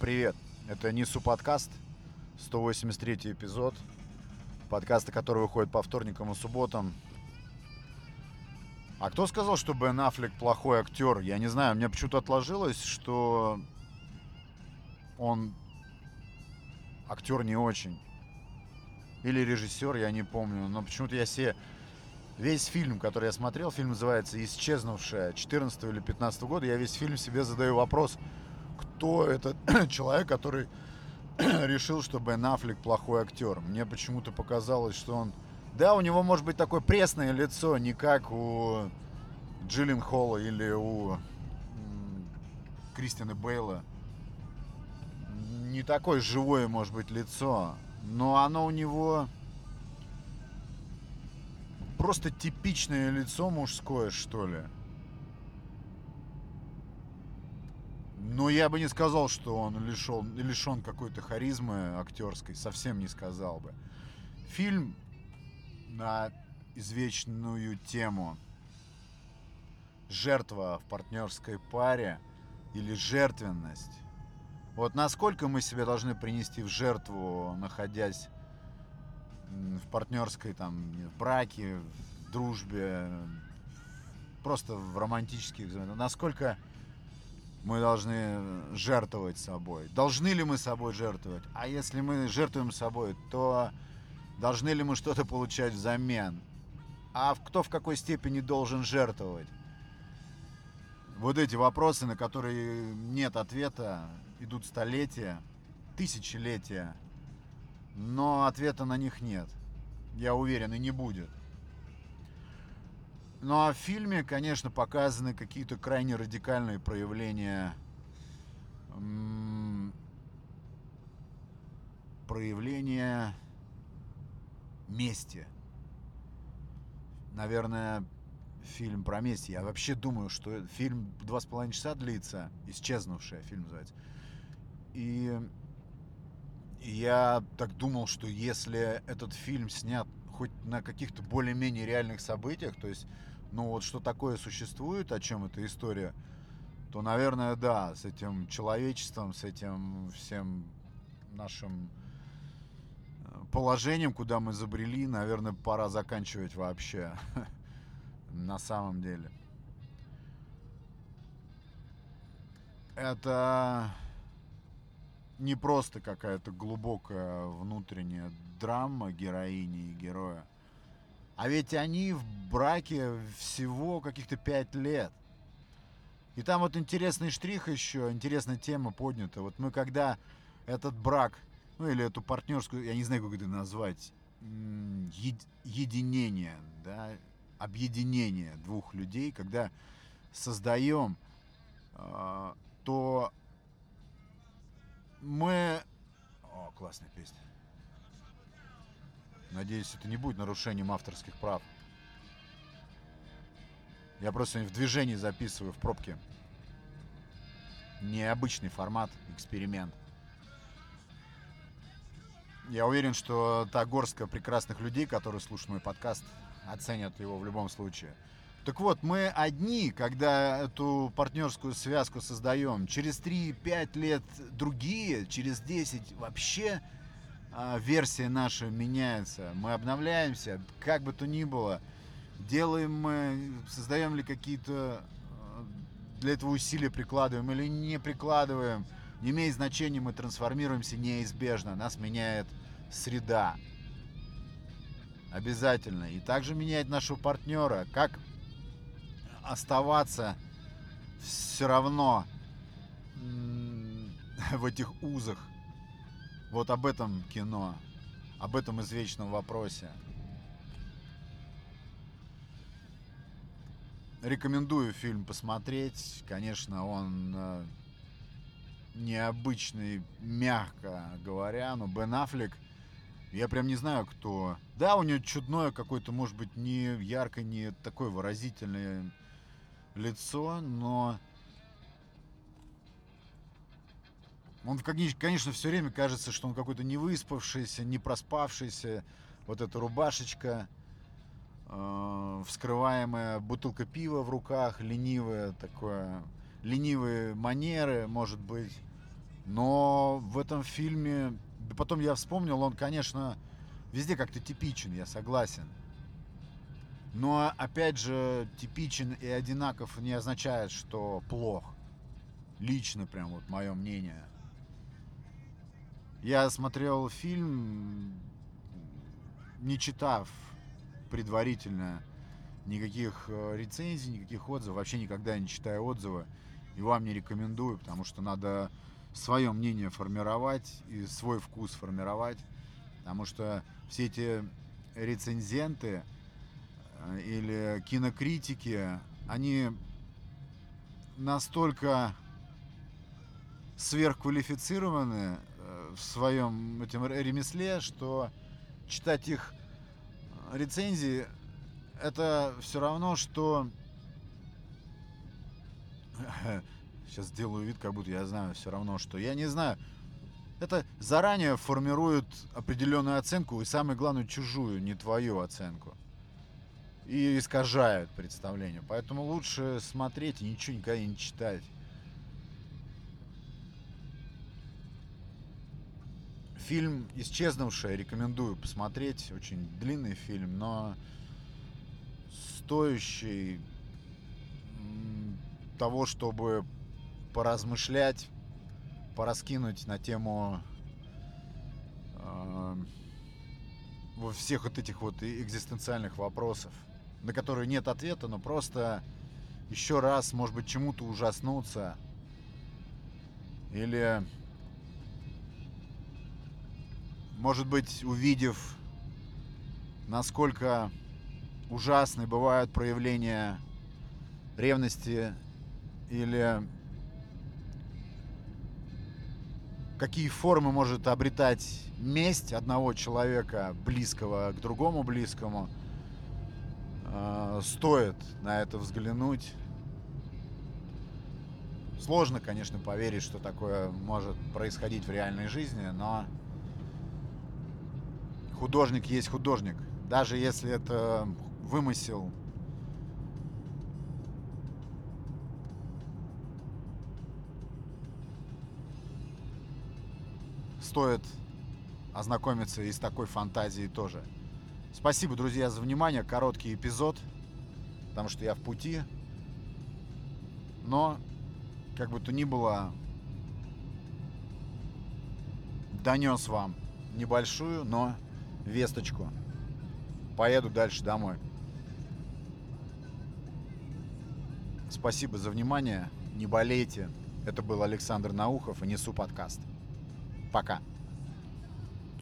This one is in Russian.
Привет, это Nissu подкаст, 183 эпизод подкаста, который выходит по вторникам и субботам. А кто сказал, что Бен Аффлек плохой актер? Я не знаю, мне почему-то отложилось, что он актер не очень. Или режиссер, я не помню, но почему-то я себе... Весь фильм, который я смотрел, фильм называется «Исчезнувшая» 14 или 15 года, я весь фильм себе задаю вопрос, кто этот человек, который решил, что Бен Аффлек плохой актер. Мне почему-то показалось, что он... Да, у него может быть такое пресное лицо, не как у Джиллин Холла или у Кристины Бейла. Не такое живое, может быть, лицо, но оно у него... Просто типичное лицо мужское, что ли. Но я бы не сказал, что он лишен какой-то харизмы актерской. Совсем не сказал бы. Фильм на извечную тему. Жертва в партнерской паре или жертвенность. Вот насколько мы себя должны принести в жертву, находясь в партнерской, там, в браке, в дружбе, просто в романтических взаимодействиях. Насколько мы должны жертвовать собой? Должны ли мы собой жертвовать? А если мы жертвуем собой, то должны ли мы что-то получать взамен? А кто в какой степени должен жертвовать? Вот эти вопросы, на которые нет ответа, идут столетия, тысячелетия. Но ответа на них нет. Я уверен, и не будет. Ну а в фильме, конечно, показаны какие-то крайне радикальные проявления... Проявления мести. Наверное, фильм про месть. Я вообще думаю, что фильм 2,5 часа длится. «Исчезнувшая» фильм называется. И я так думал, что если этот фильм снят хоть на каких-то более-менее реальных событиях, то есть, ну вот что такое существует, о чем эта история, то, наверное, да, с этим человечеством, с этим всем нашим положением, куда мы забрели, наверное, пора заканчивать вообще на самом деле. Это... Не просто какая-то глубокая внутренняя драма героини и героя. А ведь они в браке всего каких-то 5 лет. И там вот интересный штрих еще, интересная тема поднята. Вот мы когда этот брак, ну или эту партнерскую, я не знаю, как это назвать, единение, да, объединение двух людей, когда создаем, то... Мы... О, классная песня. Надеюсь, это не будет нарушением авторских прав. Я просто в движении записываю, в пробке. Необычный формат, эксперимент. Я уверен, что та горстка прекрасных людей, которые слушают мой подкаст, оценят его в любом случае. Так вот, мы одни, когда эту партнерскую связку создаем, через 3-5 лет другие, через 10 вообще версия наша меняется, мы обновляемся, как бы то ни было, делаем мы, создаем ли какие-то для этого усилия прикладываем или не прикладываем, не имеет значения, мы трансформируемся неизбежно, нас меняет среда, обязательно, и также меняет нашего партнера, как оставаться все равно в этих узах. Вот об этом кино, об этом извечном вопросе. Рекомендую фильм посмотреть. Конечно, он необычный, мягко говоря, но Бен Аффлек, я прям не знаю, кто... Да, у него чудное какое-то, может быть, не яркое, не такое выразительное лицо, но он, конечно, все время кажется, что он какой-то невыспавшийся, не проспавшийся, вот эта рубашечка, вскрываемая бутылка пива в руках, ленивые манеры, может быть, Но в этом фильме, потом я вспомнил, он, конечно, везде как-то типичен, я согласен. Но, опять же, типичен и одинаков не означает, что плох. Лично прям вот мое мнение. Я смотрел фильм, не читав предварительно никаких рецензий, никаких отзывов. Вообще никогда не читаю отзывы. И вам не рекомендую, потому что надо свое мнение формировать и свой вкус формировать, потому что все эти рецензенты или кинокритики, они настолько сверхквалифицированы в своем этом ремесле, что читать их рецензии — это все равно, что... Сейчас сделаю вид, как будто я знаю все равно, что... Я не знаю. Это заранее формирует определенную оценку, и самое главное, чужую, не твою оценку. И искажают представление. Поэтому лучше смотреть и ничего никогда не читать. Фильм «Исчезнувшая» рекомендую посмотреть. Очень длинный фильм, но стоящий того, чтобы поразмышлять, пораскинуть на тему всех вот этих вот экзистенциальных вопросов, на которые нет ответа, но просто еще раз, может быть, чему-то ужаснуться или, может быть, увидев, насколько ужасны бывают проявления ревности или какие формы может обретать месть одного человека, близкого к другому близкому, стоит на это взглянуть. Сложно, конечно, поверить, что такое может происходить в реальной жизни, но художник есть художник. Даже если это вымысел, стоит ознакомиться и с такой фантазией тоже. Спасибо, друзья, за внимание. Короткий эпизод, потому что я в пути. Но, как бы то ни было, донес вам небольшую, но весточку. Поеду дальше домой. Спасибо за внимание. Не болейте. Это был Александр Наухов и Nissu подкаст. Пока.